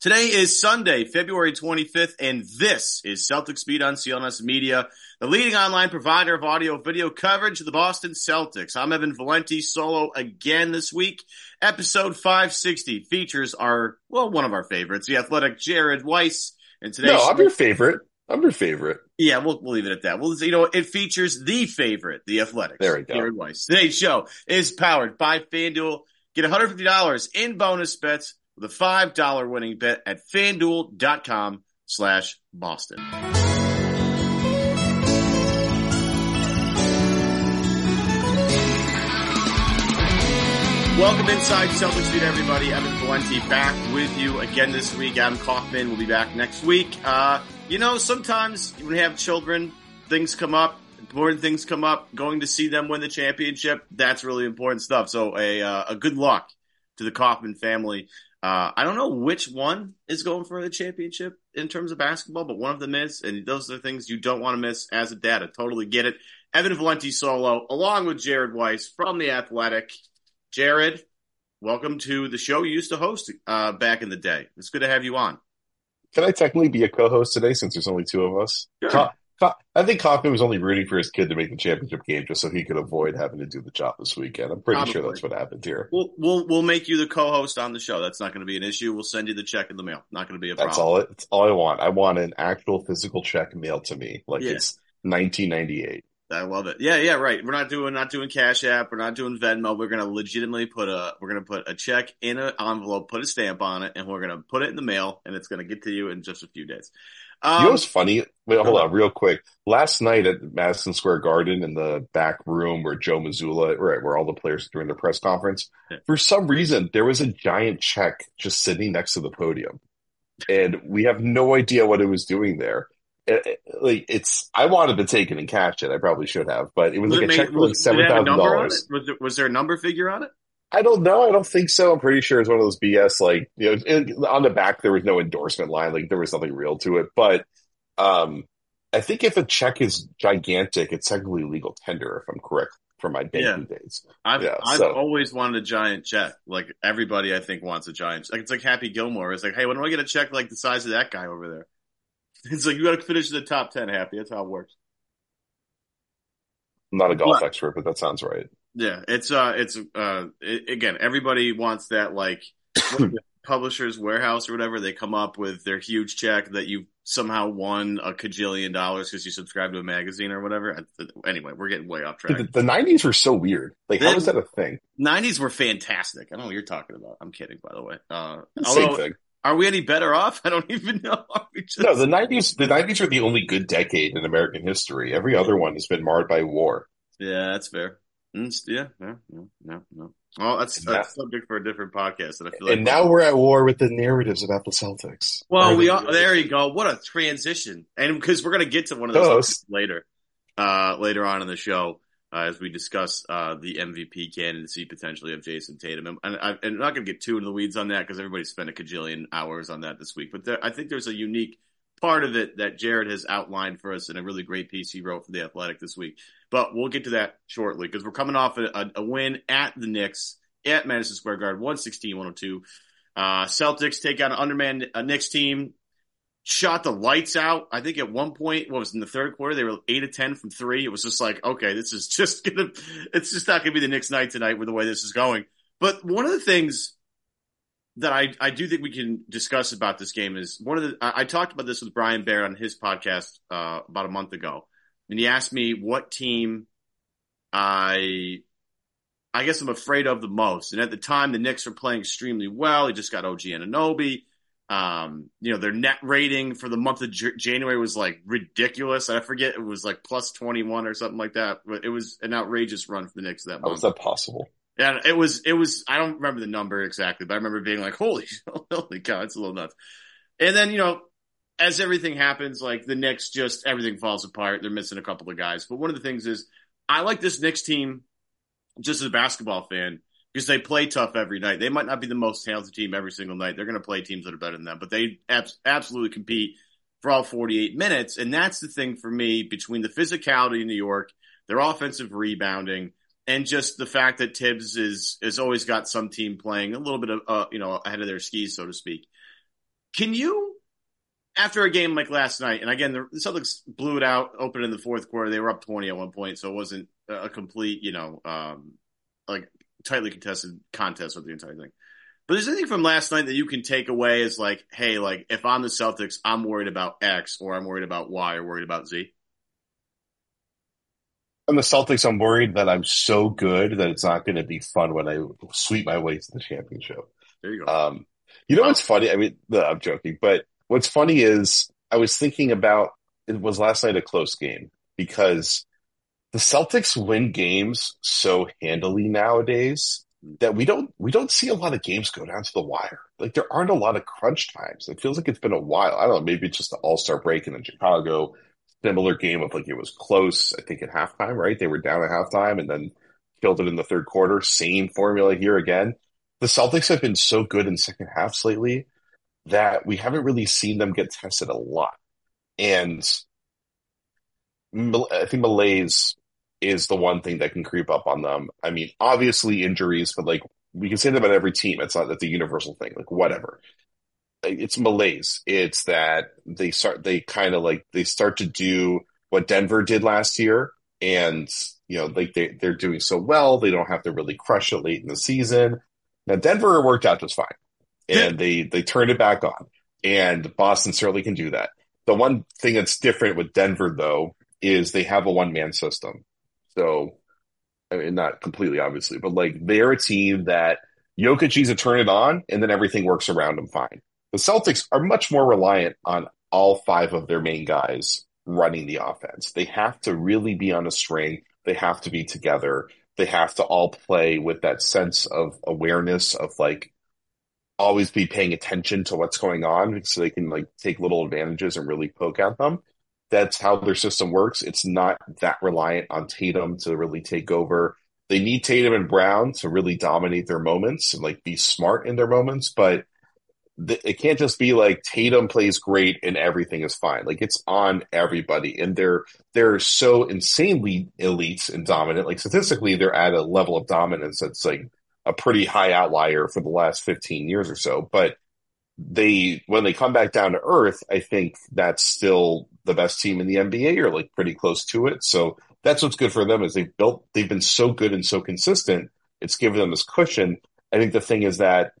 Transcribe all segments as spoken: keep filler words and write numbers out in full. Today is Sunday, February twenty-fifth, and this is Celtics Speed on C L N S Media, the leading online provider of audio-video coverage of the Boston Celtics. I'm Evan Valenti, solo again this week. Episode five sixty features our, well, one of our favorites, The Athletic, Jared Weiss. And today, no, I'm your favorite. I'm your favorite. Yeah, we'll, we'll leave it at that. Well, you know, it features the favorite, The Athletic. There we go. Jared Weiss. Today's show is powered by FanDuel. Get one hundred fifty dollars in bonus bets with a five dollars winning bet at FanDuel.com slash Boston. Welcome inside Celtics Speed, everybody. Evan Valenti back with you again this week. Adam Kaufman will be back next week. Uh, you know, sometimes when you have children, things come up, important things come up. Going to see them win the championship, that's really important stuff. So a uh, a good luck to the Kaufman family. Uh, I don't know which one is going for the championship in terms of basketball, but one of them is, and those are the things you don't want to miss as a dad. I totally get it. Evan Valenti solo, along with Jared Weiss from The Athletic. Jared, welcome to the show you used to host uh, back in the day. It's good to have you on. Can I technically be a co-host today since there's only two of us? Sure. Ka- Ka- I think Kaufman was only rooting for his kid to make the championship game just so he could avoid having to do the job this weekend. I'm pretty Probably. sure that's what happened here. We'll, we'll we'll make you the co-host on the show. That's not going to be an issue. We'll send you the check in the mail. Not going to be a problem. That's all, it, that's all I want. I want an actual physical check mailed to me like yeah. It's nineteen ninety-eight. I love it. Yeah, yeah, right. We're not doing not doing Cash App. We're not doing Venmo. We're gonna legitimately put a we're gonna put a check in an envelope, put a stamp on it, and we're gonna put it in the mail, and it's gonna get to you in just a few days. Um, you know what's funny? Wait, hold on, real quick. Last night at Madison Square Garden in the back room where Joe Mazzulla, right, where all the players were doing their press conference, yeah. for some reason there was a giant check just sitting next to the podium, and we have no idea what it was doing there. It, like it's, I wanted to take it and cash it. I probably should have, but it was, was like it a check for like seven thousand dollars. Was there a number figure on it? I don't know. I don't think so. I'm pretty sure it's one of those B S. Like you know, it, on the back there was no endorsement line. Like there was nothing real to it. But um, I think if a check is gigantic, it's technically legal tender. If I'm correct from my banking yeah. days, I've yeah, I've so. always wanted a giant check. Like everybody, I think wants a giant. Like it's like Happy Gilmore. It's like, hey, when do I get a check like the size of that guy over there? It's like, you got to finish in the top ten, Happy. That's how it works. I'm not a golf but, expert, but that sounds right. Yeah, it's, uh, it's uh, it, again, everybody wants that, like, Publisher's Warehouse or whatever. They come up with their huge check that you somehow won a cajillion dollars because you subscribed to a magazine or whatever. Anyway, we're getting way off track. The, the nineties were so weird. Like, the, how was that a thing? nineties were fantastic. I don't know what you're talking about. I'm kidding, by the way. Uh, Same although, thing. Are we any better off? I don't even know. Just... No, the nineties. The nineties were the only good decade in American history. Every other one has been marred by war. Yeah, that's fair. It's, yeah, no, no, no, no. Well, that's a subject for a different podcast. And I feel like and now we're at war with the narratives about the Celtics. Well, we are. There you go. What a transition! And because we're going to get to one of those later, uh, later on in the show. Uh, as we discuss uh, the M V P candidacy potentially of Jayson Tatum. And, I, and I'm not going to get too into the weeds on that because everybody spent a cajillion hours on that this week. But there, I think there's a unique part of it that Jared has outlined for us in a really great piece he wrote for The Athletic this week. But we'll get to that shortly because we're coming off a, a, a win at the Knicks at Madison Square Garden, one sixteen to one oh two. Uh, Celtics take out an undermanned uh, Knicks team. Shot the lights out. I think at one point, what was in the third quarter, they were eight of ten from three. It was just like, okay, this is just going to – it's just not going to be the Knicks' night tonight with the way this is going. But one of the things that I, I do think we can discuss about this game is one of the – I talked about this with Brian Baer on his podcast uh, about a month ago. And he asked me what team I – I guess I'm afraid of the most. And at the time, the Knicks were playing extremely well. He just got O G Anunoby. Um, you know, their net rating for the month of J- January was like ridiculous. I forget. It was like plus twenty-one or something like that. It was an outrageous run for the Knicks that month. How was that possible? Yeah, it was, it was, I don't remember the number exactly, but I remember being like, holy, holy cow, it's a little nuts. And then, you know, as everything happens, like the Knicks just, everything falls apart. They're missing a couple of guys. But one of the things is I like this Knicks team just as a basketball fan. Because they play tough every night. They might not be the most talented team every single night. They're going to play teams that are better than them. But they abs- absolutely compete for all forty-eight minutes. And that's the thing for me between the physicality in New York, their offensive rebounding, and just the fact that Tibbs is, is always got some team playing a little bit of, uh, you know, ahead of their skis, so to speak. Can you, after a game like last night, and again, the Celtics blew it out, open in the fourth quarter. They were up twenty at one point, so it wasn't a complete, you know, um, like tightly contested contest with the entire thing. But there's anything from last night that you can take away as like, hey, like if I'm the Celtics, I'm worried about X, or I'm worried about Y, or worried about Z. I'm the Celtics. I'm worried that I'm so good that it's not going to be fun when I sweep my way to the championship. There you go. Um, you know wow. What's funny? I mean, no, I'm joking, but what's funny is I was thinking about it was last night a close game because the Celtics win games so handily nowadays that we don't we don't see a lot of games go down to the wire. Like there aren't a lot of crunch times. It feels like it's been a while. I don't know. Maybe it's just the All-Star break and then Chicago. Similar game of like it was close, I think, at halftime, right? They were down at halftime and then killed it in the third quarter. Same formula here again. The Celtics have been so good in second halves lately that we haven't really seen them get tested a lot. And I think malaise is the one thing that can creep up on them. I mean, obviously injuries, but like we can say that about every team. It's not that the universal thing, like whatever. It's malaise. It's that they start, they kind of like, they start to do what Denver did last year. And, you know, like they, they're doing so well, they don't have to really crush it late in the season. Now, Denver worked out just fine. And they, they turned it back on. And Boston certainly can do that. The one thing that's different with Denver, though, is they have a one-man system. So, I mean, not completely, obviously, but like they're a team that Jokic needs to turn it on and then everything works around them fine. The Celtics are much more reliant on all five of their main guys running the offense. They have to really be on a string. They have to be together. They have to all play with that sense of awareness of like always be paying attention to what's going on so they can like take little advantages and really poke at them. That's how their system works. It's not that reliant on Tatum to really take over. They need Tatum and Brown to really dominate their moments and like be smart in their moments, but it can't just be like Tatum plays great and everything is fine. Like it's on everybody, and they're they're so insanely elite and dominant. Like statistically, they're at a level of dominance that's like a pretty high outlier for the last fifteen years or so. But they when they come back down to earth, I think that's still the best team in the N B A or like pretty close to it. So that's what's good for them is they've built they've been so good and so consistent. It's given them this cushion. I think the thing is that.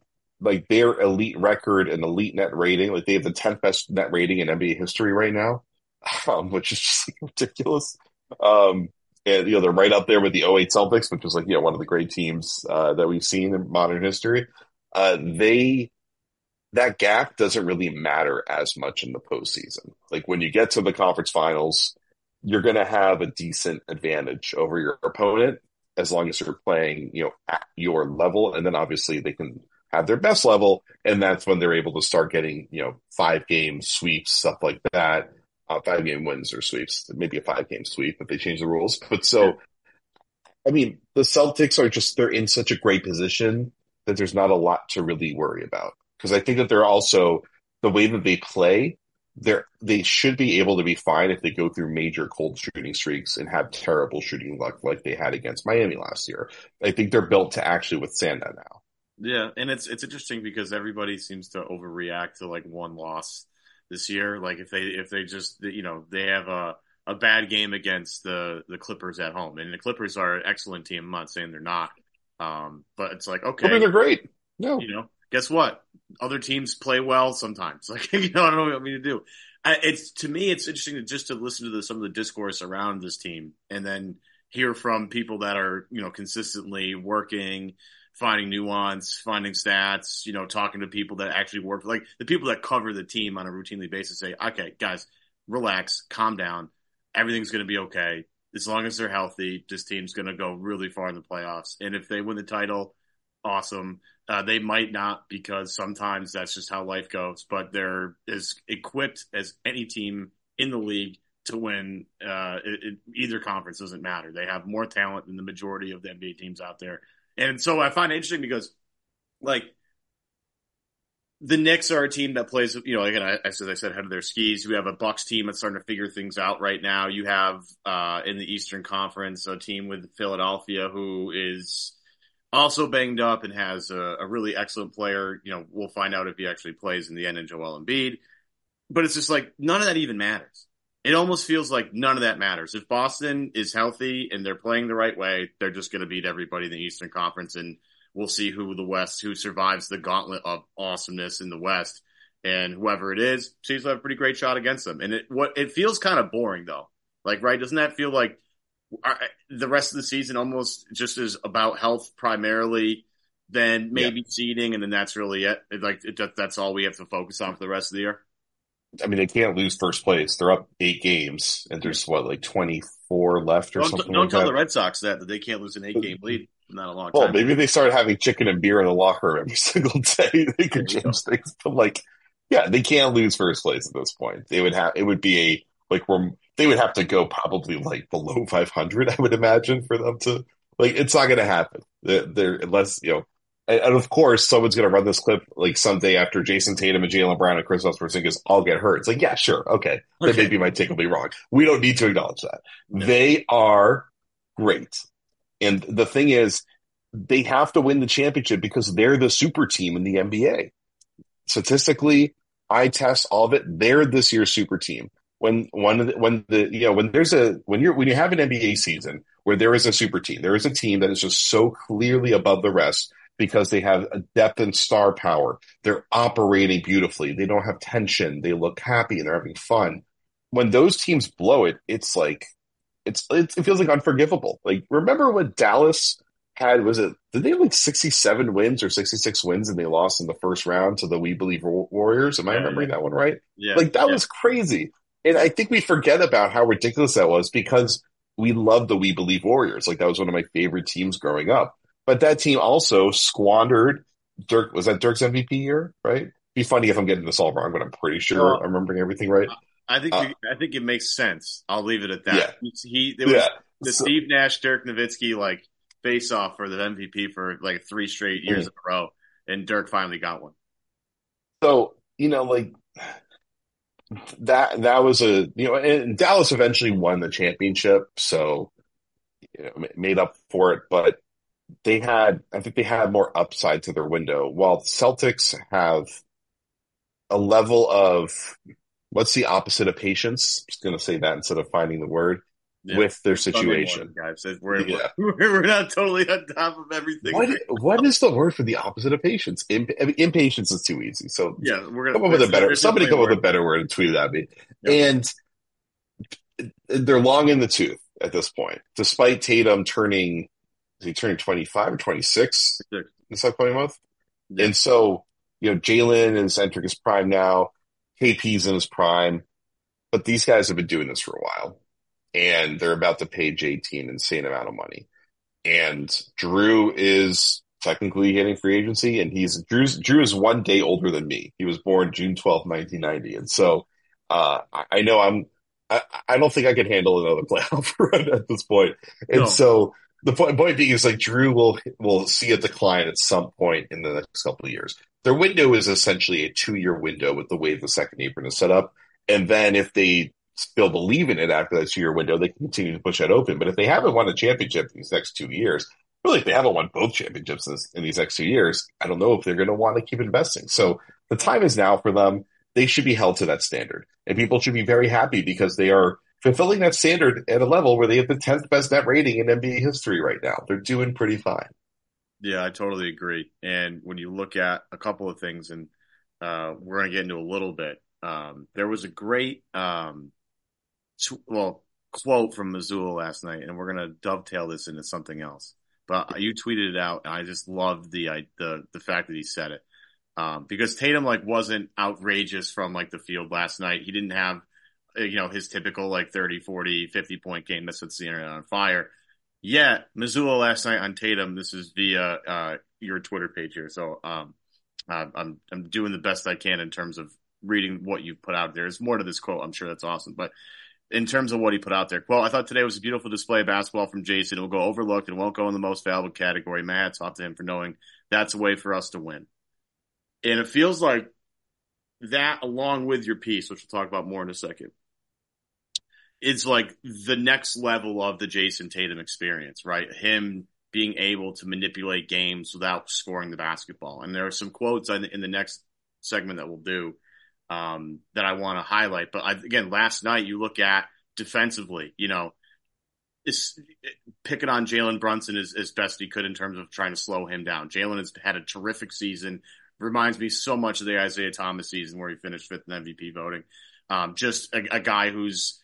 Like their elite record and elite net rating, like they have the tenth best net rating in N B A history right now, um, which is just like, ridiculous. Um, and you know they're right up there with the oh eight Celtics, which is like you know one of the great teams uh, that we've seen in modern history. Uh, they that gap doesn't really matter as much in the postseason. Like when you get to the conference finals, you're going to have a decent advantage over your opponent as long as you're playing you know at your level, and then obviously they can. Have their best level, and that's when they're able to start getting, you know, five-game sweeps, stuff like that, uh, five-game wins or sweeps, maybe a five-game sweep if they change the rules. But so, I mean, the Celtics are just, they're in such a great position that there's not a lot to really worry about. Because I think that they're also, the way that they play, they're, they should be able to be fine if they go through major cold shooting streaks and have terrible shooting luck like they had against Miami last year. I think they're built to actually withstand that now. Yeah, and it's it's interesting because everybody seems to overreact to like one loss this year. Like if they if they just you know they have a, a bad game against the, the Clippers at home, and the Clippers are an excellent team. I'm not saying they're not, um, but it's like okay, I mean, they're great. No, you know, guess what? Other teams play well sometimes. Like you know, I don't know what I mean to do. I, it's to me, it's interesting to just to listen to the, some of the discourse around this team, and then hear from people that are you know consistently working. Finding nuance, finding stats, you know, talking to people that actually work. Like the people that cover the team on a routinely basis say, okay, guys, relax, calm down. Everything's going to be okay. As long as they're healthy, this team's going to go really far in the playoffs. And if they win the title, awesome. Uh, they might not because sometimes that's just how life goes. But they're as equipped as any team in the league to win uh, it, it, either conference. Doesn't matter. They have more talent than the majority of the N B A teams out there. And so I find it interesting because, like, the Knicks are a team that plays, you know, again, I, as I said, head of their skis. You have a Bucks team that's starting to figure things out right now. You have, uh, in the Eastern Conference, a team with Philadelphia who is Also banged up and has a, a really excellent player. You know, we'll find out if he actually plays in the end in Joel Embiid. But it's just like none of that even matters. It almost feels like none of that matters. If Boston is healthy and they're playing the right way, they're just going to beat everybody in the Eastern Conference, and we'll see who the West, who survives the gauntlet of awesomeness in the West, and whoever it is seems to have a pretty great shot against them. And it what it feels kind of boring though, like right? Doesn't that feel like the rest of the season almost just is about health primarily? Then maybe yeah. seeding, and then that's really it. Like it, that's all we have to focus on for the rest of the year. I mean, they can't lose first place. They're up eight games, and there's, what, like twenty-four left or don't, something Don't like tell that. the Red Sox that, that they can't lose an eight-game lead. Not a long well, time. Well, maybe they started having chicken and beer in the locker room every single day. They could change things. But, like, yeah, they can't lose first place at this point. They would have – it would be a – like, we're, they would have to go probably, like, below five hundred, I would imagine, for them to – like, it's not going to happen. They're, they're, unless, you know – and of course, someone's going to run this clip like someday after Jayson Tatum and Jalen Brown and Kristaps Porzingis all get hurt. It's like, yeah, sure, okay. okay. That maybe my take will be wrong. We don't need to acknowledge that. No. They are great. And the thing is, they have to win the championship because they're the super team in the N B A. Statistically, I test all of it. They're this year's super team. When one the, when the you know when there's a when you're when you have an N B A season where there is a super team, there is a team that is just so clearly above the rest. Because they have a depth and star power. They're operating beautifully. They don't have tension. They look happy and they're having fun. When those teams blow it, it's like it's it, it feels like unforgivable. Like remember what Dallas had? Was it did they have like sixty-seven wins or sixty-six wins and they lost in the first round to the We Believe Warriors? Am I remembering that one right? Yeah, like that yeah. was crazy. And I think we forget about how ridiculous that was because we love the We Believe Warriors. Like that was one of my favorite teams growing up. But that team also squandered Dirk. Was that Dirk's M V P year? Right? It'd be funny if I'm getting this all wrong, but I'm pretty sure I'm remembering everything right. I think. Uh, I think it makes sense. I'll leave it at that. Yeah. He. It was yeah. the so, Steve Nash, Dirk Nowitzki like face off for the M V P for like three straight years mm-hmm. in a row, and Dirk finally got one. So you know, like that. That was a you know, and Dallas eventually won the championship, so you know, made up for it, but. They had, I think they had more upside to their window. While Celtics have a level of, what's the opposite of patience? I'm just going to say that instead of finding the word, yeah. with their situation. Guys, we're, yeah. we're, we're not totally on top of everything. What, right what is the word for the opposite of patience? Imp, I mean, impatience is too easy. So yeah, we're gonna, come up with a better, somebody come up with a better word and tweet it at me. Yep. And they're long in the tooth at this point, despite Tatum turning Is he turning twenty-five or twenty-six sure. in the upcoming month? Yeah. And so, you know, Jalen is entering his prime now. K P's in his prime. But these guys have been doing this for a while. And they're about to pay J T an insane amount of money. And Jrue is technically hitting free agency. And he's Drew's, Jrue is one day older than me. He was born June twelfth, nineteen ninety. And so uh, I, I know I'm I, – I don't think I could handle another playoff run at this point. And no. so – The point, point being is like Jrue will will see a decline at some point in the next couple of years. Their window is essentially a two-year window with the way the second apron is set up. And then if they still believe in it after that two-year window, they can continue to push that open. But if they haven't won a championship in these next two years, really if they haven't won both championships in, this, in these next two years, I don't know if they're going to want to keep investing. So the time is now for them. They should be held to that standard. And people should be very happy because they are – fulfilling that standard at a level where they have the tenth best net rating in N B A history right now. They're doing pretty fine. Yeah, I totally agree. And when you look at a couple of things, and uh, we're going to get into a little bit, um, there was a great um, tw- well quote from Mazzulla last night, and we're going to dovetail this into something else. But you tweeted it out, and I just loved the I, the the fact that he said it. Um, because Tatum like wasn't outrageous from like the field last night. He didn't have you know, his typical like thirty, forty, fifty point game that sets the internet on fire. Yet, Mazzulla last night on Tatum, this is via uh, your Twitter page here. So um, I'm I'm doing the best I can in terms of reading what you've put out there. There's more to this quote. I'm sure that's awesome. But in terms of what he put out there, quote, I thought today was a beautiful display of basketball from Jayson. It will go overlooked and won't go in the most valuable category. My hat's off to him for knowing that's a way for us to win. And it feels like that, along with your piece, which we'll talk about more in a second, it's like the next level of the Jayson Tatum experience, right? Him being able to manipulate games without scoring the basketball. And there are some quotes in the next segment that we'll do um, that I want to highlight. But I, again, last night you look at defensively, you know, is picking on Jalen Brunson as, as best he could in terms of trying to slow him down. Jalen has had a terrific season. Reminds me so much of the Isaiah Thomas season where he finished fifth in M V P voting. Um, just a, a guy who's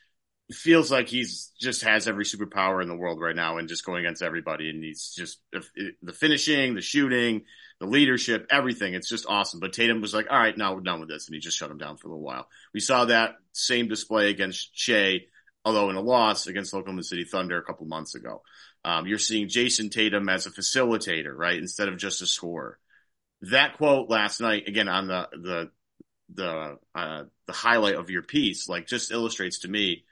feels like he's just has every superpower in the world right now and just going against everybody. And he's just the finishing, the shooting, the leadership, everything. It's just awesome. But Tatum was like, all right, now we're done with this. And he just shut him down for a little while. We saw that same display against Shea, although in a loss against Oklahoma City Thunder a couple months ago. Um, you're seeing Jayson Tatum as a facilitator, right? Instead of just a scorer. That quote last night, again, on the, the, the, uh, the highlight of your piece, like just illustrates to me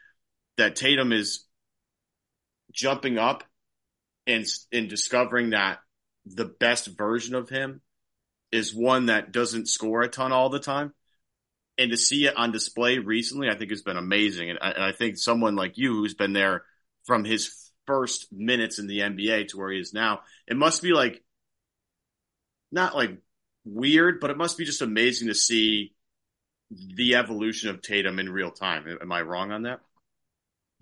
that Tatum is jumping up and, and discovering that the best version of him is one that doesn't score a ton all the time. And to see it on display recently, I think has been amazing. And I, and I think someone like you who's been there from his first minutes in the N B A to where he is now, it must be like, not like weird, but it must be just amazing to see the evolution of Tatum in real time. Am I wrong on that?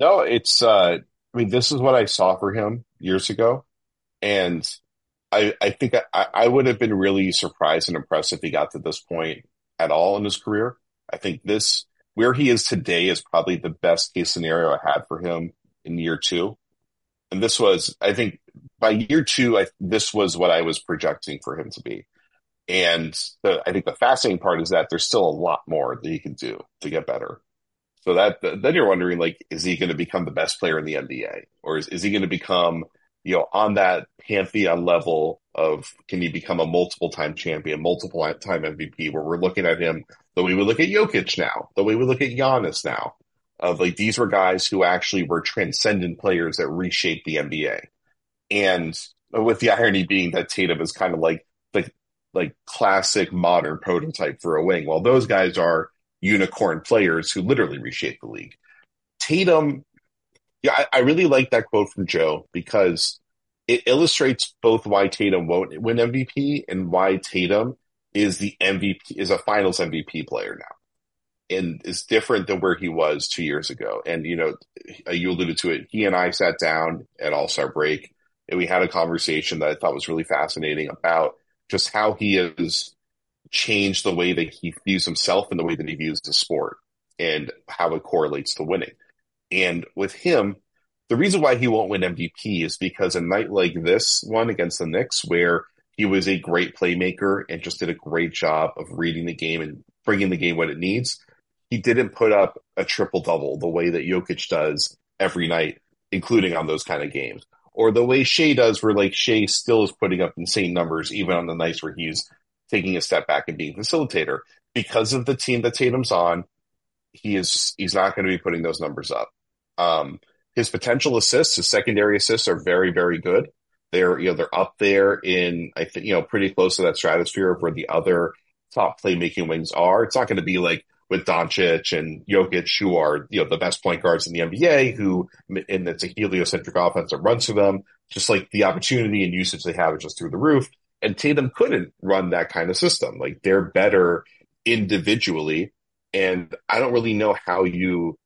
No, it's, uh, I mean, this is what I saw for him years ago. And I, I think I, I would have been really surprised and impressed if he got to this point at all in his career. I think this, where he is today is probably the best case scenario I had for him in year two. And this was, I think by year two, I, this was what I was projecting for him to be. And the, I think the fascinating part is that there's still a lot more that he can do to get better. So that, then you're wondering, like, is he going to become the best player in the N B A? Or is, is he going to become, you know, on that pantheon level of, can he become a multiple time champion, multiple time M V P, where we're looking at him the way we look at Jokic now, the way we look at Giannis now, of like, these were guys who actually were transcendent players that reshaped the N B A. And with the irony being that Tatum is kind of like the, like classic modern prototype for a wing. Well, those guys are unicorn players who literally reshape the league. Tatum, yeah, I, I really like that quote from Joe because it illustrates both why Tatum won't win M V P and why Tatum is the M V P, is a Finals M V P player now, and is different than where he was two years ago. And you know, you alluded to it. He and I sat down at All-Star break, and we had a conversation that I thought was really fascinating about just how he is. Change the way that he views himself and the way that he views the sport and how it correlates to winning. And with him, the reason why he won't win M V P is because a night like this one against the Knicks, where he was a great playmaker and just did a great job of reading the game and bringing the game what it needs, he didn't put up a triple-double the way that Jokic does every night, including on those kind of games. Or the way Shea does, where like Shea still is putting up insane numbers, even on the nights where he's taking a step back and being facilitator. Because of the team that Tatum's on, he is he's not going to be putting those numbers up. Um, his potential assists, his secondary assists are very, very good. They're, you know, they're up there in, I think, you know, pretty close to that stratosphere of where the other top playmaking wings are. It's not going to be like with Doncic and Jokic, who are, you know, the best point guards in the N B A, who, and it's a heliocentric offense that runs to them. Just like the opportunity and usage they have is just through the roof. And Tatum couldn't run that kind of system. Like, they're better individually. And I don't really know how you,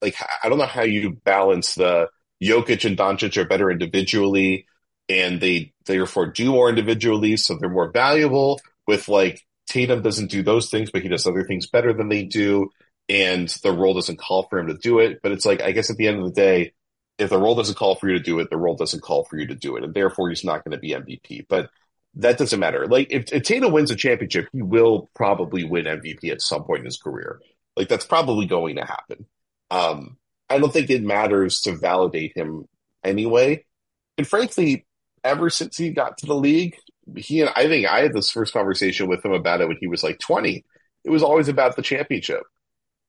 like, I don't know how you balance the Jokic and Doncic are better individually and they therefore do more individually. So they're more valuable with like Tatum doesn't do those things, but he does other things better than they do. And the role doesn't call for him to do it. But it's like, I guess at the end of the day, if the role doesn't call for you to do it, the role doesn't call for you to do it. And therefore he's not going to be M V P. But that doesn't matter. Like, if, if Tatum wins a championship, he will probably win M V P at some point in his career. Like, that's probably going to happen. Um, I don't think it matters to validate him anyway. And frankly, ever since he got to the league, he and I think I had this first conversation with him about it when he was like twenty. It was always about the championship.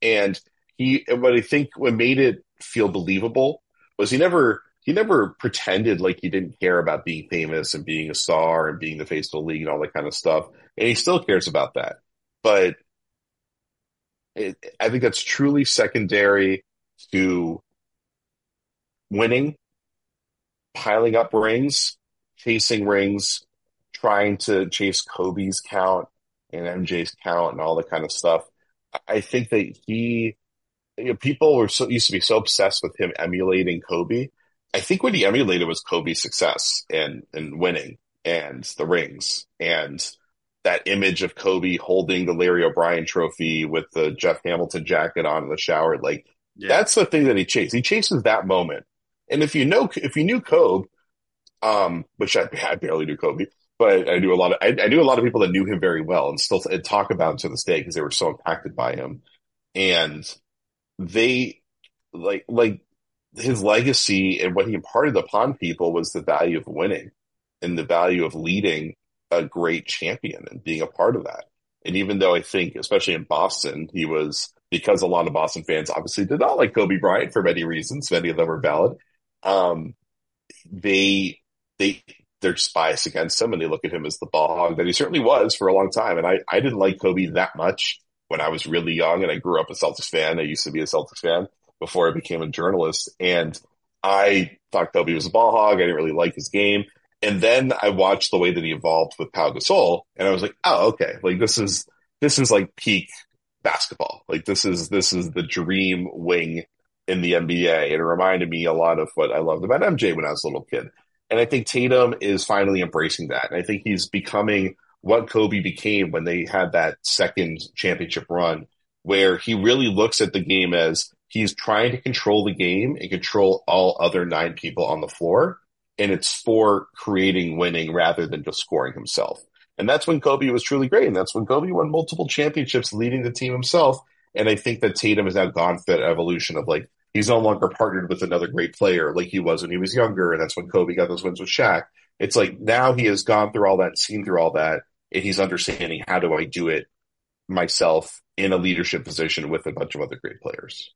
And he, what I think what made it feel believable was he never. He never pretended like he didn't care about being famous and being a star and being the face of the league and all that kind of stuff. And he still cares about that. But it, I think that's truly secondary to winning, piling up rings, chasing rings, trying to chase Kobe's count and M J's count and all that kind of stuff. I think that he, you know, people were so, used to be so obsessed with him emulating Kobe. I think what he emulated was Kobe's success and, and winning and the rings and that image of Kobe holding the Larry O'Brien trophy with the Jeff Hamilton jacket on in the shower. Like, yeah. That's the thing that he chased. He chases that moment. And if you know, if you knew Kobe, um, which I, I barely knew Kobe, but I knew a lot of, I, I knew a lot of people that knew him very well and still and talk about him to this day because they were so impacted by him. And they like, like his legacy and what he imparted upon people was the value of winning and the value of leading a great champion and being a part of that. And even though I think, especially in Boston, he was, because a lot of Boston fans obviously did not like Kobe Bryant for many reasons, many of them were valid. Um, they, they, they're biased against him and they look at him as the ball hog that he certainly was for a long time. And I, I didn't like Kobe that much when I was really young and I grew up a Celtics fan. I used to be a Celtics fan before I became a journalist. And I thought Kobe was a ball hog. I didn't really like his game. And then I watched the way that he evolved with Pau Gasol, and I was like, "Oh, okay. Like this is this is like peak basketball. Like this is this is the dream wing in the N B A." It reminded me a lot of what I loved about M J when I was a little kid. And I think Tatum is finally embracing that. And I think he's becoming what Kobe became when they had that second championship run, where he really looks at the game as he's trying to control the game and control all other nine people on the floor. And it's for creating winning rather than just scoring himself. And that's when Kobe was truly great. And that's when Kobe won multiple championships leading the team himself. And I think that Tatum has now gone through that evolution of like, he's no longer partnered with another great player like he was when he was younger. And that's when Kobe got those wins with Shaq. It's like now he has gone through all that, seen through all that, and he's understanding how do I do it myself in a leadership position with a bunch of other great players.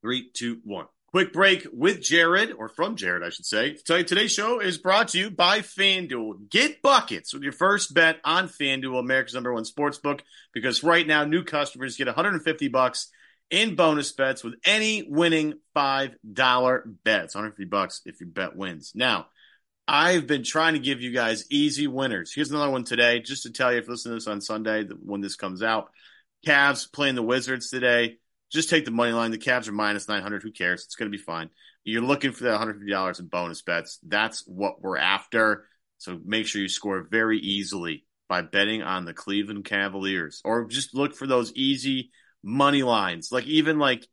Three, two, one. Quick break with Jared, or from Jared, I should say. To tell you, today's show is brought to you by FanDuel. Get buckets with your first bet on FanDuel, America's number one sportsbook, because right now new customers get one hundred fifty bucks in bonus bets with any winning five dollar bets. one hundred fifty bucks if your bet wins. Now, I've been trying to give you guys easy winners. Here's another one today, just to tell you, if you listen to this on Sunday, when this comes out, Cavs playing the Wizards today. Just take the money line. The Cavs are minus nine hundred. Who cares? It's going to be fine. You're looking for that one hundred fifty dollars in bonus bets. That's what we're after. So make sure you score very easily by betting on the Cleveland Cavaliers. Or just look for those easy money lines. Like even like,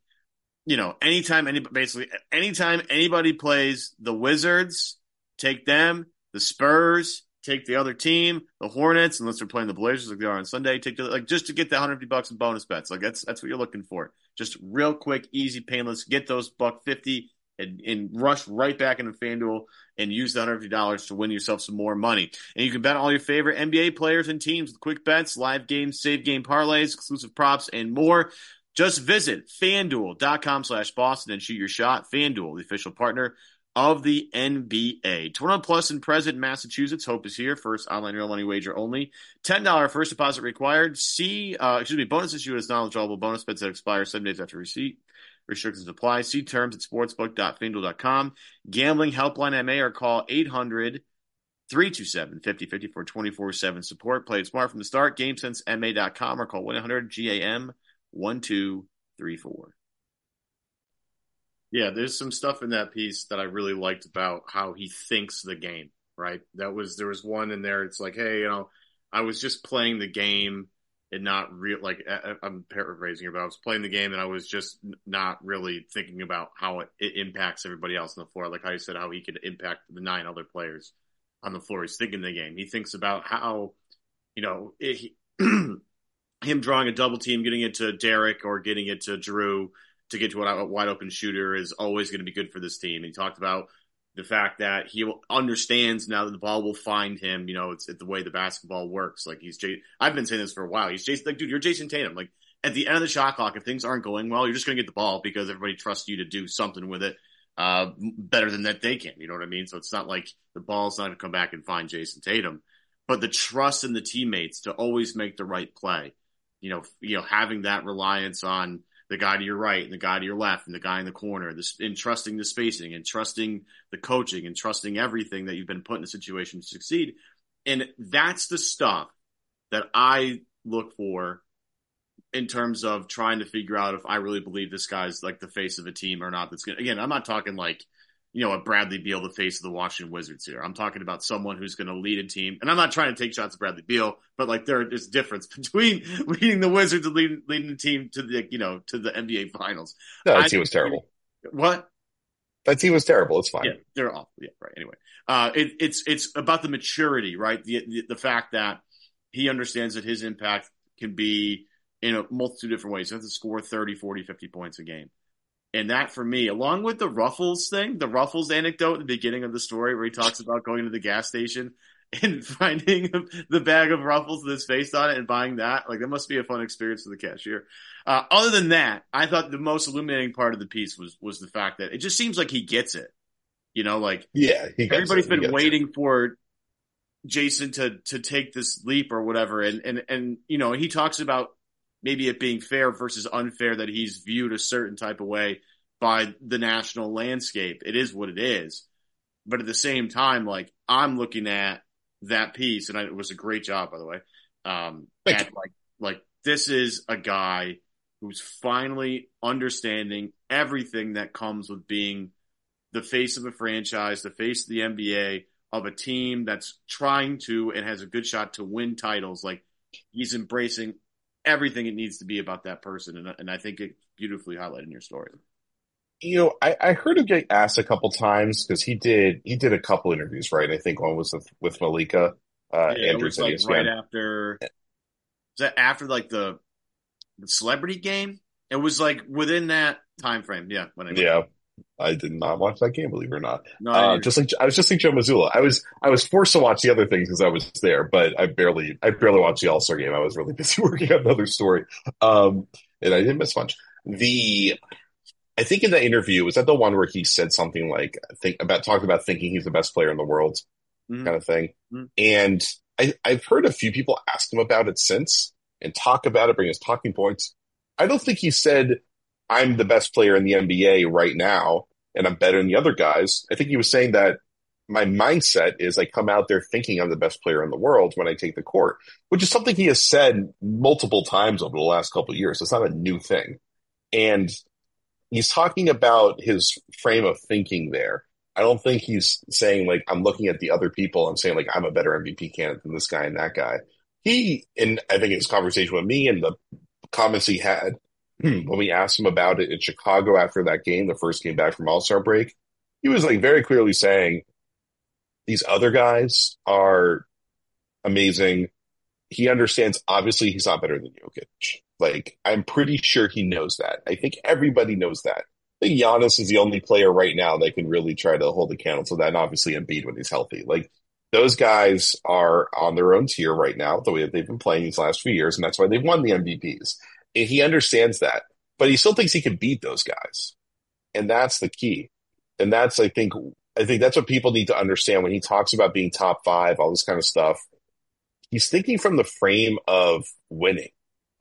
you know, anytime, any, basically anytime anybody plays the Wizards, take them. The Spurs, take the other team. The Hornets, unless they're playing the Blazers like they are on Sunday, take the, like just to get the one hundred fifty bucks in bonus bets. Like that's that's what you're looking for. Just real quick, easy, painless. Get those buck fifty and, and rush right back into FanDuel and use the one hundred fifty dollars to win yourself some more money. And you can bet all your favorite N B A players and teams with quick bets, live games, save game parlays, exclusive props, and more. Just visit FanDuel.com slash Boston and shoot your shot. FanDuel, the official partner of the N B A. twenty-one plus and present in Massachusetts. Hope is here. First online real money wager only. ten dollars first deposit required. See, uh, excuse me, bonus issue is non-eligible. Bonus bets that expire seven days after receipt. Restrictions apply. See terms at sportsbook dot fanduel dot com. Gambling helpline M A or call eight hundred, three two seven, five oh five oh for twenty-four seven support. Play it smart from the start. GameSense M A dot com or call one eight hundred G A M one two three four. Yeah, there's some stuff in that piece that I really liked about how he thinks the game, right? That was, there was one in there. It's like, hey, you know, I was just playing the game and not real, like I, I'm paraphrasing here, but I was playing the game and I was just not really thinking about how it, it impacts everybody else on the floor. Like how you said, how he could impact the nine other players on the floor. He's thinking the game. He thinks about how, you know, it, he, him drawing a double team, getting it to Derek or getting it to Jrue, to get to a wide open shooter is always going to be good for this team. And he talked about the fact that he understands now that the ball will find him. You know, it's, it's the way the basketball works. Like he's, Jay- I've been saying this for a while. He's Jason, like, dude, you're Jayson Tatum. Like at the end of the shot clock, if things aren't going well, you're just going to get the ball because everybody trusts you to do something with it uh, better than that they can. You know what I mean? So it's not like the ball's not going to come back and find Jayson Tatum, but the trust in the teammates to always make the right play. You know, you know, having that reliance on the guy to your right and the guy to your left and the guy in the corner, this, and trusting the spacing and trusting the coaching and trusting everything that you've been put in a situation to succeed. And that's the stuff that I look for in terms of trying to figure out if I really believe this guy's like the face of a team or not. That's going to, again, I'm not talking like, you know, a Bradley Beal, the face of the Washington Wizards here. I'm talking about someone who's going to lead a team. And I'm not trying to take shots at Bradley Beal, but like there is a difference between leading the Wizards and leading, leading the team to the, you know, to the N B A Finals. No, that I team was terrible. What? That team was terrible. It's fine. Yeah, they're awful. Yeah, right. Anyway, uh, it, it's it's about the maturity, right? The, the the fact that he understands that his impact can be in a multitude of different ways. You have to score thirty, forty, fifty points a game. And that, for me, along with the Ruffles thing, the Ruffles anecdote at the beginning of the story where he talks about going to the gas station and finding the bag of Ruffles with his face on it and buying that, like that must be a fun experience for the cashier. Uh, other than that, I thought the most illuminating part of the piece was was the fact that it just seems like he gets it. You know, like yeah, he everybody's it. been he waiting it. for Jayson to to take this leap or whatever. And, and, and you know, he talks about maybe it being fair versus unfair that he's viewed a certain type of way by the national landscape. It is what it is. But at the same time, like, I'm looking at that piece, and I, it was a great job, by the way. Um, at, like, like this is a guy who's finally understanding everything that comes with being the face of a franchise, the face of the N B A, of a team that's trying to and has a good shot to win titles. Like, he's embracing everything it needs to be about that person, and, and I think it beautifully highlighted in your story. You know, I, I heard him get asked a couple times because he did he did a couple interviews, right? I think one was with, with Malika uh, yeah, Andrews. It was like right after, was that after like the, the celebrity game? It was like within that time frame. Yeah, when I yeah, I did not watch that game, believe it or not. No, uh, just like I was just like Joe Mazzulla. I was I was forced to watch the other things because I was there, but I barely I barely watched the All-Star game. I was really busy working on another story, um, and I didn't miss much. The I think in that interview was that the one where he said something like think about talking about thinking he's the best player in the world, mm-hmm. kind of thing. Mm-hmm. And I, I've heard a few people ask him about it since and talk about it, bring his talking points. I don't think he said, I'm the best player in the N B A right now, and I'm better than the other guys. I think he was saying that my mindset is I come out there thinking I'm the best player in the world when I take the court, which is something he has said multiple times over the last couple of years. It's not a new thing. And he's talking about his frame of thinking there. I don't think he's saying, like, I'm looking at the other people. I'm saying, like, I'm a better M V P candidate than this guy and that guy. He, and I think his conversation with me and the comments he had when we asked him about it in Chicago after that game, the first game back from All-Star break, he was like very clearly saying, these other guys are amazing. He understands, obviously, he's not better than Jokic. Like, I'm pretty sure he knows that. I think everybody knows that. I think Giannis is the only player right now that can really try to hold the candle to that, and obviously Embiid when he's healthy. Like, those guys are on their own tier right now, the way that they've been playing these last few years, and that's why they've won the M V Ps. And he understands that, but he still thinks he can beat those guys. And that's the key. And that's, I think, I think that's what people need to understand when he talks about being top five, all this kind of stuff. He's thinking from the frame of winning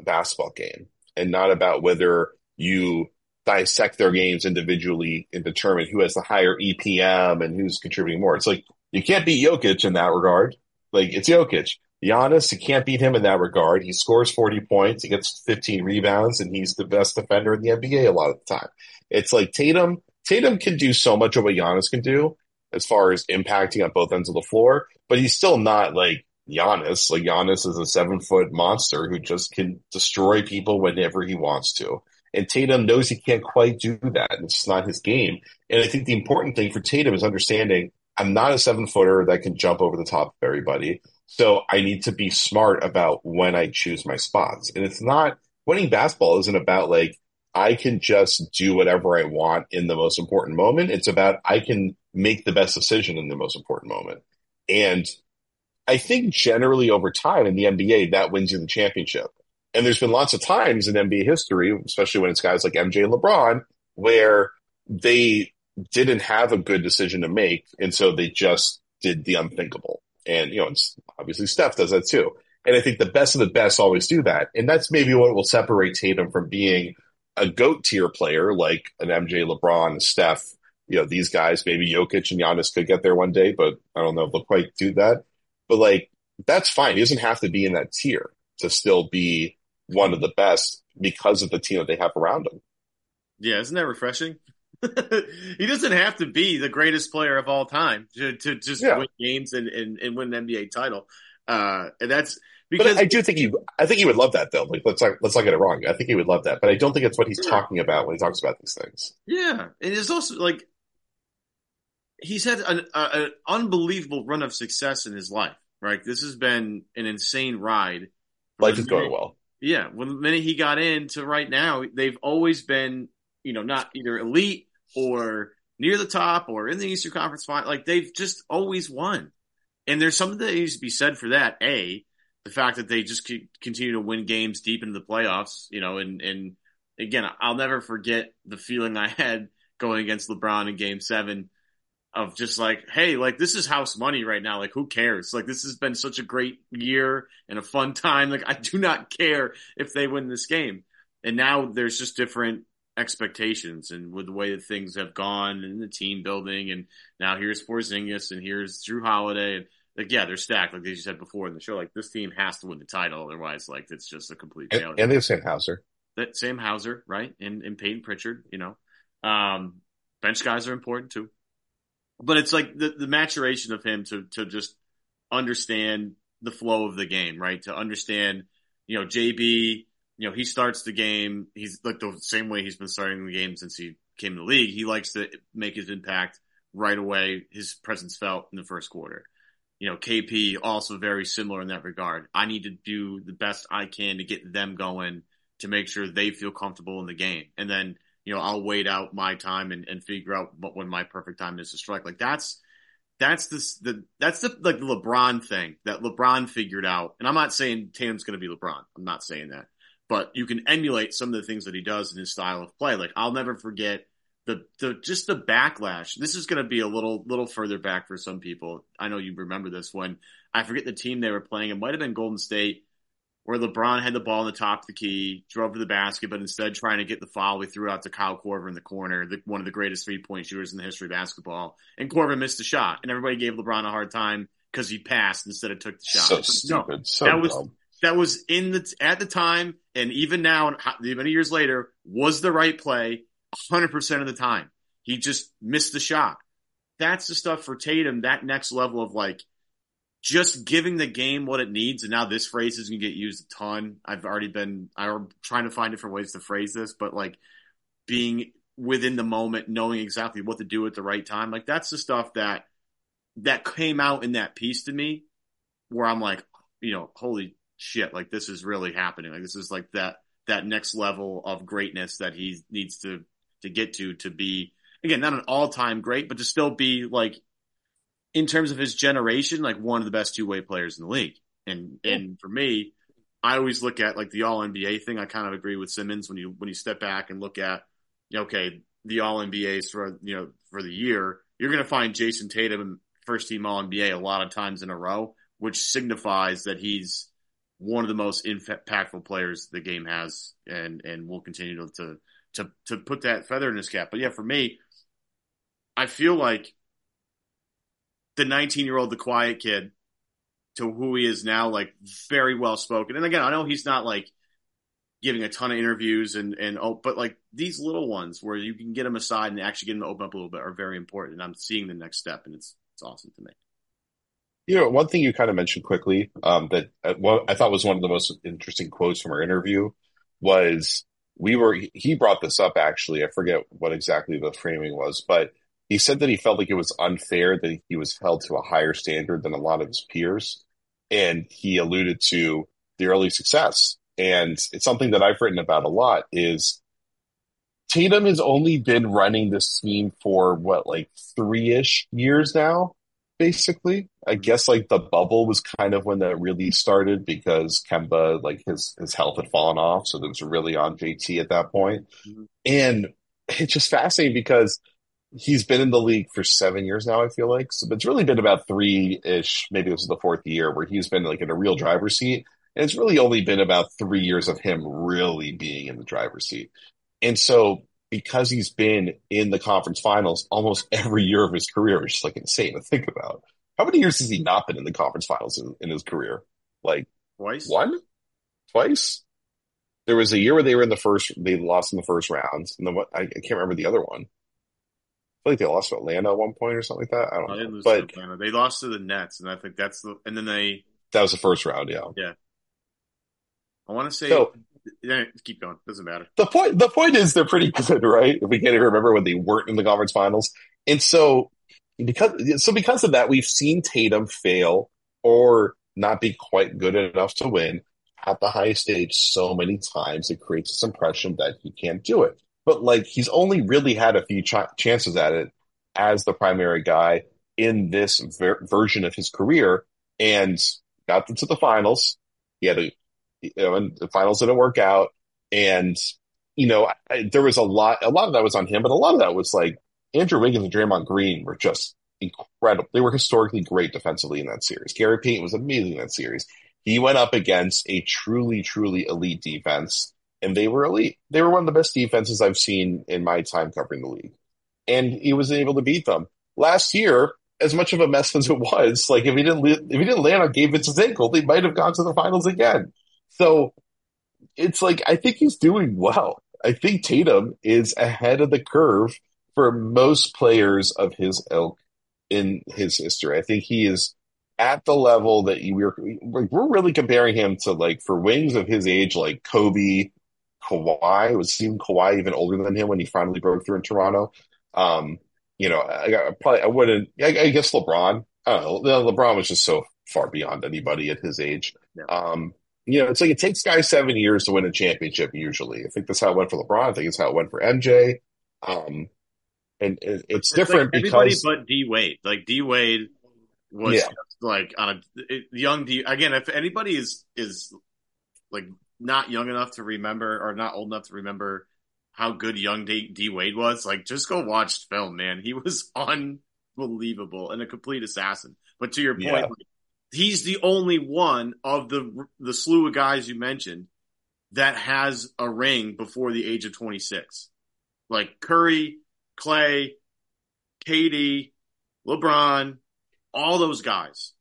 a basketball game and not about whether you dissect their games individually and determine who has the higher E P M and who's contributing more. It's like, you can't beat Jokic in that regard. Like, it's Jokic. Giannis, you can't beat him in that regard. He scores forty points, he gets fifteen rebounds, and he's the best defender in the N B A a lot of the time. It's like Tatum. Tatum can do so much of what Giannis can do as far as impacting on both ends of the floor, but he's still not like Giannis. Like, Giannis is a seven-foot monster who just can destroy people whenever he wants to. And Tatum knows he can't quite do that, and it's not his game. And I think the important thing for Tatum is understanding, I'm not a seven-footer that can jump over the top of everybody. So I need to be smart about when I choose my spots. And it's not – winning basketball isn't about, like, I can just do whatever I want in the most important moment. It's about I can make the best decision in the most important moment. And I think generally over time in the N B A, that wins you the championship. And there's been lots of times in N B A history, especially when it's guys like M J and LeBron, where they didn't have a good decision to make, and so they just did the unthinkable. And, you know, obviously Steph does that too. And I think the best of the best always do that. And that's maybe what will separate Tatum from being a GOAT tier player like an M J, LeBron, Steph, you know, these guys, maybe Jokic and Giannis could get there one day, but I don't know if they'll quite do that. But like, that's fine. He doesn't have to be in that tier to still be one of the best because of the team that they have around him. Yeah, isn't that refreshing? He doesn't have to be the greatest player of all time to, to just yeah. win games and, and, and win an N B A title. Uh, and that's because but I do think he. I think he would love that though. Like, let's not, let's not get it wrong. I think he would love that, but I don't think it's what he's yeah. talking about when he talks about these things. Yeah, and it's also like he's had an, a, an unbelievable run of success in his life. Right, this has been an insane ride. Life is going well. Yeah, when the minute he got in to right now, they've always been, you know, not either elite or near the top or in the Eastern Conference Final. Like, they've just always won. And there's something that needs to be said for that. A, the fact that they just continue to win games deep into the playoffs, you know, and, and again, I'll never forget the feeling I had going against LeBron in game seven of just like, hey, like, this is house money right now. Like, who cares? Like, this has been such a great year and a fun time. Like, I do not care if they win this game. And now there's just different expectations, and with the way that things have gone and the team building, and now here's Porzingis and here's Jrue Holiday, and like, yeah, they're stacked. Like you said before in the show, like, this team has to win the title. Otherwise, like, it's just a complete failure. And, and they have Sam Hauser. That, Sam Hauser, right? And, and Peyton Pritchard, you know. Um, bench guys are important too. But it's like the, the maturation of him to, to just understand the flow of the game, right? To understand, you know, J B, you know, he starts the game. He's like the same way he's been starting the game since he came to the league. He likes to make his impact right away. His presence felt in the first quarter. You know, K P also very similar in that regard. I need to do the best I can to get them going to make sure they feel comfortable in the game. And then, you know, I'll wait out my time and, and figure out what when my perfect time is to strike. Like that's, that's this, the, that's the, like the LeBron thing that LeBron figured out. And I'm not saying Tatum's going to be LeBron. I'm not saying that. But you can emulate some of the things that he does in his style of play. Like, I'll never forget the, the just the backlash. This is going to be a little little further back for some people. I know you remember this one. I forget the team they were playing. It might have been Golden State, where LeBron had the ball in the top of the key, drove to the basket, but instead trying to get the foul, he threw out to Kyle Korver in the corner, the, one of the greatest three-point shooters in the history of basketball. And Korver missed the shot. And everybody gave LeBron a hard time because he passed instead of took the shot. So but, stupid. No, so that dumb. was – That was in the at the time, and even now, and many years later, was the right play one hundred percent of the time. He just missed the shot. That's the stuff for Tatum, that next level of, like, just giving the game what it needs. And now this phrase is going to get used a ton. I've already been I'm trying to find different ways to phrase this, but, like, being within the moment, knowing exactly what to do at the right time. Like, that's the stuff that that came out in that piece to me where I'm like, you know, holy shit, like, this is really happening. Like, this is like that that next level of greatness that he needs to to get to to be, again, not an all-time great, but to still be, like, in terms of his generation, like, one of the best two-way players in the league. And and for me, I always look at, like, the all N B A thing. I kind of agree with Simmons when you when you step back and look at, okay, the all N B As for, you know, for the year, you're going to find Jayson Tatum first team all N B A a lot of times in a row, which signifies that he's one of the most impactful players the game has, and, and will continue to, to, to, to put that feather in his cap. But yeah, for me, I feel like the nineteen year old, the quiet kid, to who he is now, like, very well spoken. And again, I know he's not, like, giving a ton of interviews and, and, oh, but, like, these little ones where you can get him aside and actually get him to open up a little bit are very important. And I'm seeing the next step, and it's, it's awesome to me. You know, one thing you kind of mentioned quickly um, that uh, well, I thought was one of the most interesting quotes from our interview was we were he brought this up, actually. I forget what exactly the framing was, but he said that he felt like it was unfair that he was held to a higher standard than a lot of his peers. And he alluded to the early success. And it's something that I've written about a lot is Tatum has only been running this team for, what, like three-ish years now? Basically, I guess, like, the bubble was kind of when that really started because Kemba, like, his, his health had fallen off. So it was really on J T at that point. Mm-hmm. And it's just fascinating because he's been in the league for seven years now, I feel like. So it's really been about three ish. Maybe this is the fourth year where he's been, like, in a real driver's seat. And it's really only been about three years of him really being in the driver's seat. And so because he's been in the conference finals almost every year of his career, it's just like insane to think about. How many years has he not been in the conference finals in, in his career? Like twice, one, twice. There was a year where they were in the first, they lost in the first round. And then what, I, I can't remember the other one. I think they lost to Atlanta at one point or something like that. I don't I know. Lose but to Atlanta. They lost to the Nets. And I think that's the, and then they, that was the first round. Yeah. Yeah. I want to say, so, keep going. Doesn't matter. The point, the point is they're pretty good, right? We can't even remember when they weren't in the conference finals. And so because, so because of that, we've seen Tatum fail or not be quite good enough to win at the high stage so many times. It creates this impression that he can't do it. But, like, he's only really had a few ch- chances at it as the primary guy in this ver- version of his career and got them to the finals. He had a, you know, and the finals didn't work out. And, you know, I, there was a lot, a lot of that was on him, but a lot of that was like Andrew Wiggins and Draymond Green were just incredible. They were historically great defensively in that series. Gary Payton was amazing in that series. He went up against a truly, truly elite defense. And they were elite. They were one of the best defenses I've seen in my time covering the league. And he was able to beat them. Last year, as much of a mess as it was, like if he didn't if he didn't land on Gabe Vincent's ankle, they might have gone to the finals again. So it's like I think he's doing well. I think Tatum is ahead of the curve for most players of his ilk in his history. I think he is at the level that we're we're really comparing him to, like, for wings of his age, like Kobe. Kawhi was even Kawhi even older than him when he finally broke through in Toronto. Um, you know, I, I probably I wouldn't. I, I guess LeBron. I don't know. LeBron was just so far beyond anybody at his age. Yeah. Um, you know, it's like it takes guys seven years to win a championship. Usually, I think that's how it went for LeBron. I think it's how it went for M J. Um, and it, it's, it's different like everybody because but D. Wade. Like D. Wade was yeah. like on a young D. Again, if anybody is is like. not young enough to remember or not old enough to remember how good young D-, D Wade was, like, just go watch film, man. He was unbelievable and a complete assassin. But to your point, yeah. like, he's the only one of the the slew of guys you mentioned that has a ring before the age of twenty-six. Like Curry, Clay, K D, LeBron, all those guys.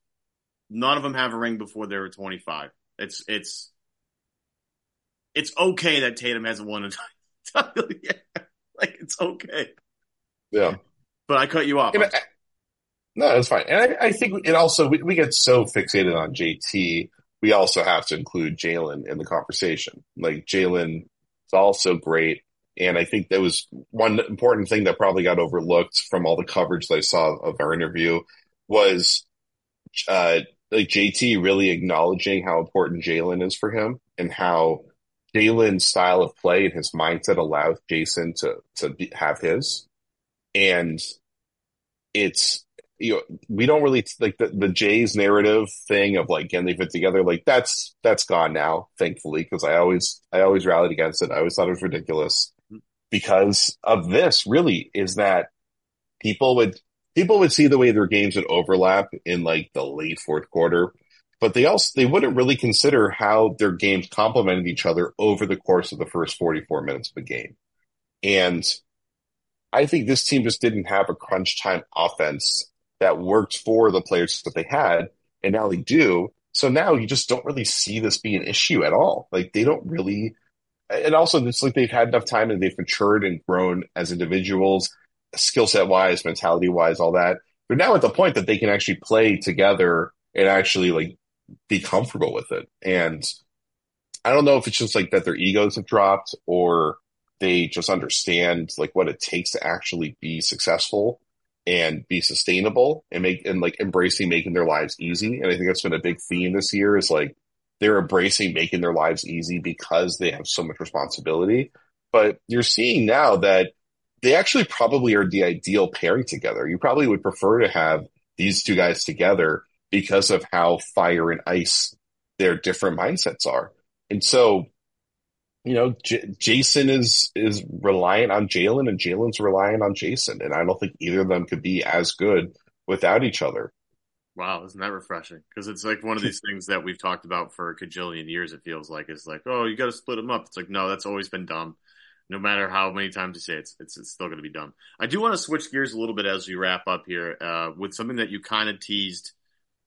None of them have a ring before they were twenty-five. It's, it's, It's okay that Tatum hasn't won a title yet. Like, it's okay. Yeah. But I cut you off. I, no, it's fine. And I, I think it also, we, we get so fixated on J T, we also have to include Jalen in the conversation. Like, Jalen is also great. And I think that was one important thing that probably got overlooked from all the coverage that I saw of our interview was uh, like J T really acknowledging how important Jalen is for him and how Jalen's style of play and his mindset allowed Jayson to to be, have his, and it's, you know, we don't really like the, the Jay's narrative thing of like can they fit together, like that's that's gone now, thankfully, because I always I always rallied against it. I always thought it was ridiculous because of this. Really, is that people would people would see the way their games would overlap in like the late fourth quarter. But they also they wouldn't really consider how their games complemented each other over the course of the first forty-four minutes of a game. And I think this team just didn't have a crunch time offense that worked for the players that they had, and now they do. So now you just don't really see this be an issue at all. Like, they don't really – and also it's like they've had enough time and they've matured and grown as individuals, skill set-wise, mentality-wise, all that. They're now at the point that they can actually play together and actually, like, be comfortable with it. And I don't know if it's just like that their egos have dropped or they just understand like what it takes to actually be successful and be sustainable and make and like embracing making their lives easy. And I think that's been a big theme this year is like they're embracing making their lives easy because they have so much responsibility. But you're seeing now that they actually probably are the ideal pairing together. You probably would prefer to have these two guys together because of how fire and ice their different mindsets are. And so, you know, J- Jayson is is reliant on Jalen and Jalen's reliant on Jayson. And I don't think either of them could be as good without each other. Wow, isn't that refreshing? Because it's like one of these things that we've talked about for a cajillion years, it feels like. It's like, oh, you got to split them up. It's like, no, that's always been dumb. no matter how many times you say it, it's, it's, it's still going to be dumb. I do want to switch gears a little bit as we wrap up here uh, with something that you kind of teased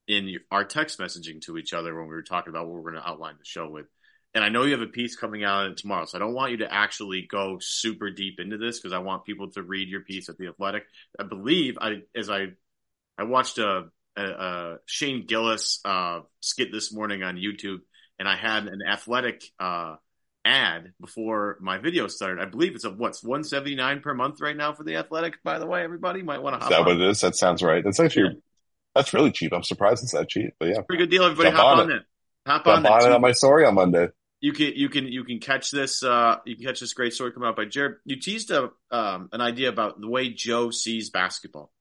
in your, our text messaging to each other when we were talking about what we're going to outline the show with. And I know you have a piece coming out tomorrow, so I don't want you to actually go super deep into this because I want people to read your piece at The Athletic. I believe I, as I, I watched a, a, a Shane Gillis uh, skit this morning on YouTube, and I had an Athletic uh, ad before my video started. I believe it's of what's one hundred seventy-nine dollars per month right now for The Athletic. By the way, everybody might want to. Is that what it is? That sounds right. That's actually yeah. that's really cheap. I'm surprised it's that cheap, but yeah, pretty good deal. Everybody hop on, on it. it. Hop on, on it. On my story on Monday. You can you can you can catch this uh, you can catch this great story coming out by Jared. You teased a um, an idea about the way Joe sees basketball.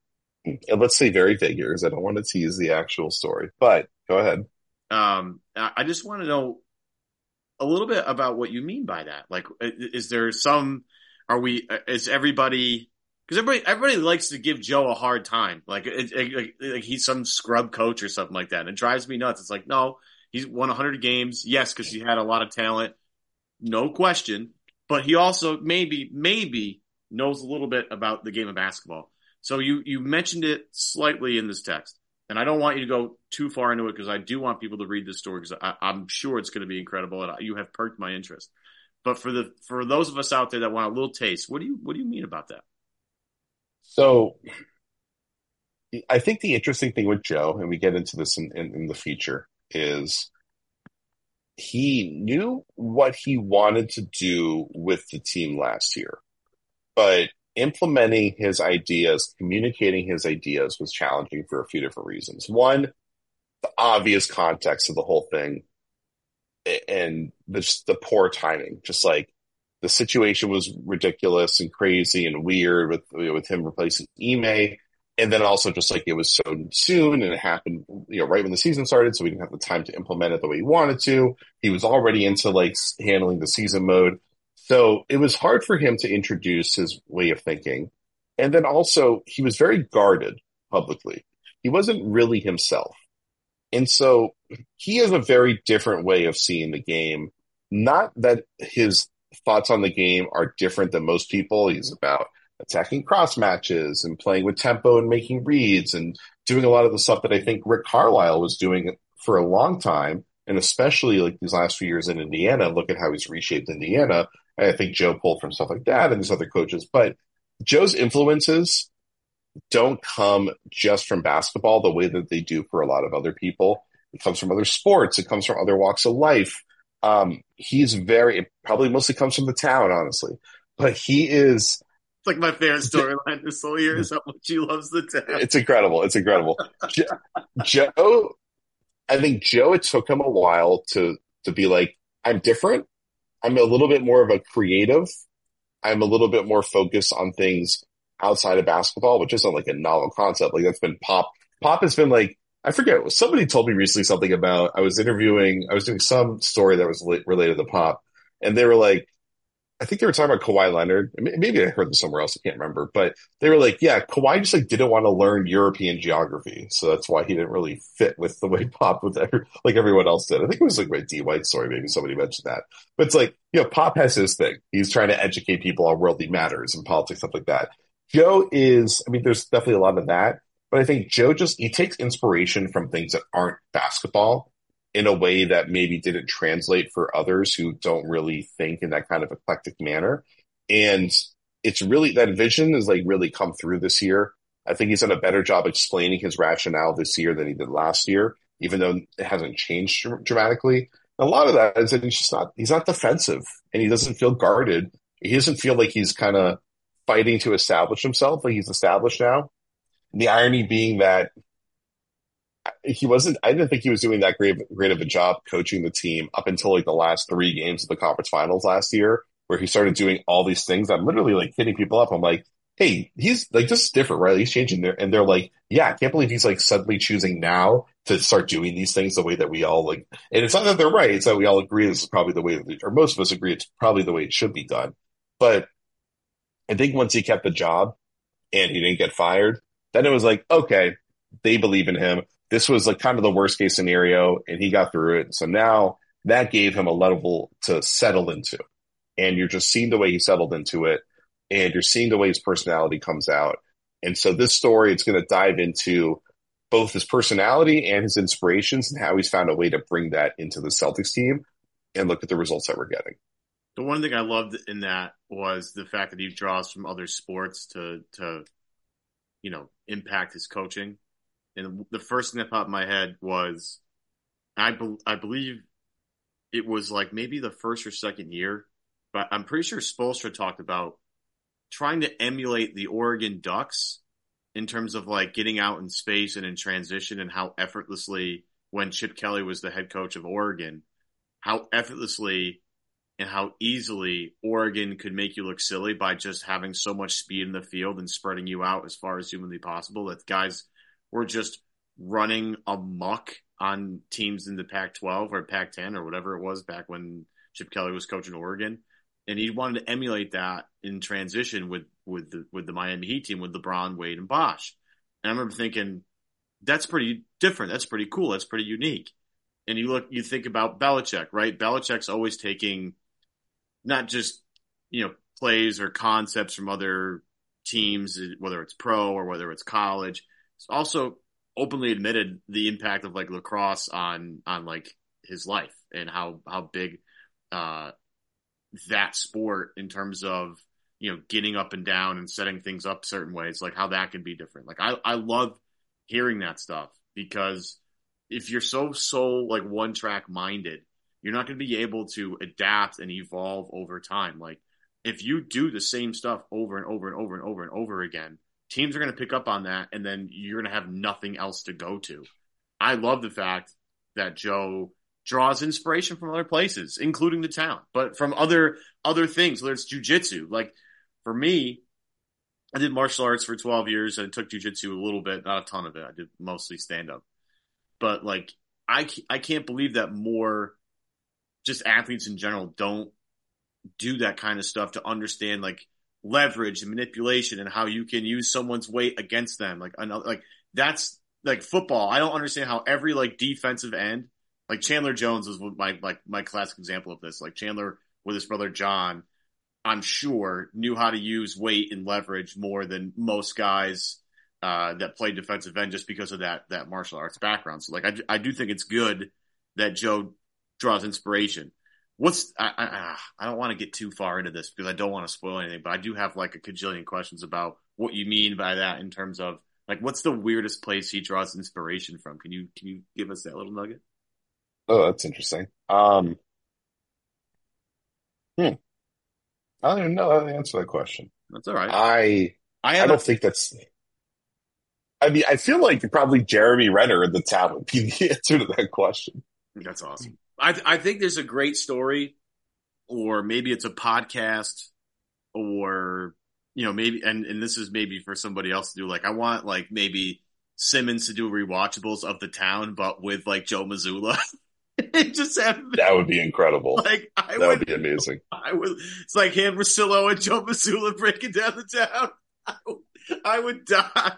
Let's say very vague because I don't want to tease the actual story, but go ahead. Um, I just want to know a little bit about what you mean by that. Like, is there some? Are we? Is everybody? Because everybody everybody likes to give Joe a hard time, like, it, it, like like he's some scrub coach or something like that, and it drives me nuts. It's like no. He's won one hundred games, yes, because he had a lot of talent, no question. But he also maybe maybe knows a little bit about the game of basketball. So you you mentioned it slightly in this text, and I don't want you to go too far into it because I do want people to read this story because I'm sure it's going to be incredible, and you have perked my interest. But for the for those of us out there that want a little taste, what do you what do you mean about that? So I think the interesting thing with Joe, and we get into this in, in, in the future, is he knew what he wanted to do with the team last year, but implementing his ideas, communicating his ideas was challenging for a few different reasons. One, the obvious context of the whole thing and the, the poor timing, just like the situation was ridiculous and crazy and weird with, with him replacing Ime. And then also just like it was so soon and it happened, you know, right when the season started. So we didn't have the time to implement it the way he wanted to. He was already into like handling the season mode. So it was hard for him to introduce his way of thinking. And then also he was very guarded publicly. He wasn't really himself. And so he has a very different way of seeing the game. Not that his thoughts on the game are different than most people. He's about attacking cross matches and playing with tempo and making reads and doing a lot of the stuff that I think Rick Carlisle was doing for a long time. And especially like these last few years in Indiana, look at how he's reshaped Indiana. And I think Joe pulled from stuff like that and these other coaches, but Joe's influences don't come just from basketball the way that they do for a lot of other people. It comes from other sports. It comes from other walks of life. Um, he's very, it probably mostly comes from The Town, honestly, but he is, like my favorite storyline this whole year is how much he loves The Town. It's incredible. It's incredible. Joe, Joe, I think Joe, it took him a while to to be like, I'm different. I'm a little bit more of a creative. I'm a little bit more focused on things outside of basketball, which isn't like a novel concept. Like that's been Pop. Pop has been like, I forget. Somebody told me recently something about, I was interviewing, I was doing some story that was related to Pop. And they were like, I think they were talking about Kawhi Leonard. Maybe I heard this somewhere else. I can't remember. But they were like, yeah, Kawhi just like didn't want to learn European geography. So that's why he didn't really fit with the way Pop with every, like everyone else did. I think it was like my D. Wade story. Maybe somebody mentioned that. But it's like, you know, Pop has his thing. He's trying to educate people on worldly matters and politics, stuff like that. Joe is, I mean, there's definitely a lot of that. But I think Joe just, he takes inspiration from things that aren't basketball in a way that maybe didn't translate for others who don't really think in that kind of eclectic manner. And it's really, that vision has like really come through this year. I think he's done a better job explaining his rationale this year than he did last year, even though it hasn't changed dramatically. A lot of that is that he's just not, he's not defensive and he doesn't feel guarded. He doesn't feel like he's kind of fighting to establish himself. Like he's established now. And the irony being that he wasn't, I didn't think he was doing that great, great of a job coaching the team up until like the last three games of the conference finals last year, where he started doing all these things. I'm literally like hitting people up. I'm like, hey, he's like, this is different, right? He's changing there. And they're like, yeah, I can't believe he's like suddenly choosing now to start doing these things the way that we all like. And it's not that they're right. It's that we all agree this is probably the way that they, or most of us agree it's probably the way it should be done. But I think once he kept the job and he didn't get fired, then it was like, okay, they believe in him. This was like kind of the worst case scenario and he got through it. So now that gave him a level to settle into. And you're just seeing the way he settled into it, and you're seeing the way his personality comes out. And so this story, it's going to dive into both his personality and his inspirations and how he's found a way to bring that into the Celtics team and look at the results that we're getting. The one thing I loved in that was the fact that he draws from other sports to, to you know, impact his coaching. And the first thing that popped in my head was, I, be, I believe it was like maybe the first or second year, but I'm pretty sure Spoelstra talked about trying to emulate the Oregon Ducks in terms of like getting out in space and in transition, and how effortlessly, when Chip Kelly was the head coach of Oregon, how effortlessly and how easily Oregon could make you look silly by just having so much speed in the field and spreading you out as far as humanly possible, that guys were just running amok on teams in the Pac twelve or Pac ten or whatever it was back when Chip Kelly was coaching Oregon. And he wanted to emulate that in transition with, with the, with the Miami Heat team, with LeBron, Wade, and Bosh. And I remember thinking, that's pretty different. That's pretty cool. That's pretty unique. And you look, you think about Belichick, right? Belichick's always taking not just, you know, plays or concepts from other teams, whether it's pro or whether it's college. It's also openly admitted the impact of like lacrosse on, on like his life, and how, how big, uh, that sport in terms of, you know, getting up and down and setting things up certain ways, like how that can be different. Like I, I love hearing that stuff, because if you're so, so like one track minded, you're not going to be able to adapt and evolve over time. Like if you do the same stuff over and over and over and over and over again, teams are going to pick up on that. And then you're going to have nothing else to go to. I love the fact that Joe draws inspiration from other places, including the town, but from other other things, whether it's jujitsu. Like for me, I did martial arts for twelve years and took jujitsu a little bit, not a ton of it. I did mostly stand up, but like I I can't believe that more just athletes in general don't do that kind of stuff to understand like leverage and manipulation and how you can use someone's weight against them. Like another, like that's like football. I don't understand how every like defensive end. Like Chandler Jones was my like my classic example of this. Like Chandler with his brother John, I'm sure knew how to use weight and leverage more than most guys uh, that played defensive end, just because of that that martial arts background. So like I, I do think it's good that Joe draws inspiration. What's I I, I don't want to get too far into this because I don't want to spoil anything, but I do have like a cajillion questions about what you mean by that in terms of like what's the weirdest place he draws inspiration from? Can you can you give us that little nugget? Oh, that's interesting. Um, hmm. I don't even know how to answer that question. That's all right. I I, I don't a... think that's. I mean, I feel like probably Jeremy Renner in the town would be the answer to that question. That's awesome. I th- I think there's a great story, or maybe it's a podcast, or you know maybe and, and this is maybe for somebody else to do. Like I want like maybe Simmons to do rewatchables of the town, but with like Joe Mazzulla. It just happened. That would be incredible. Like I that would, would be amazing. I would. It's like him, Russillo, and Joe Mazzulla breaking down the town. I would, I would die.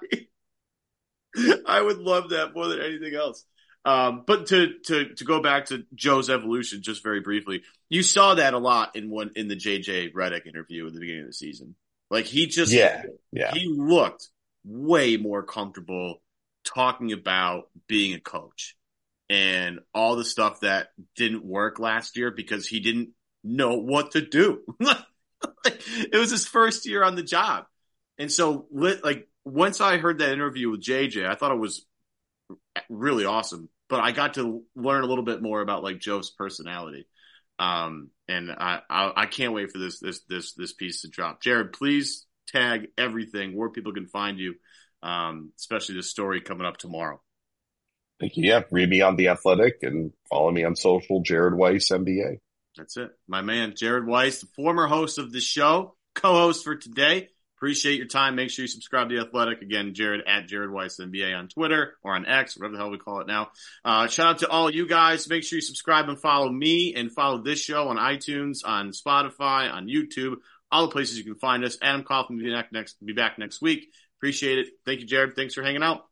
I would love that more than anything else. Um, but to to to go back to Joe's evolution, just very briefly, you saw that a lot in one in the J J Redick interview at the beginning of the season. Like he just yeah, yeah. he looked way more comfortable talking about being a coach and all the stuff that didn't work last year because he didn't know what to do. It was his first year on the job. And so like once I heard that interview with J J, I thought it was really awesome, but I got to learn a little bit more about like Joe's personality. Um, and I, I, I can't wait for this, this, this, this piece to drop. Jared, please tag everything where people can find you. Um, especially this story coming up tomorrow. Thank you. Yeah. Read me on The Athletic and follow me on social, Jared Weiss, M B A. That's it. My man, Jared Weiss, the former host of the show, co-host for today. Appreciate your time. Make sure you subscribe to The Athletic. Again, Jared at Jared Weiss, M B A on Twitter or on X, whatever the hell we call it now. Uh, shout out to all you guys. Make sure you subscribe and follow me and follow this show on iTunes, on Spotify, on YouTube, all the places you can find us. Adam Kaufman will be back next, be back next week. Appreciate it. Thank you, Jared. Thanks for hanging out.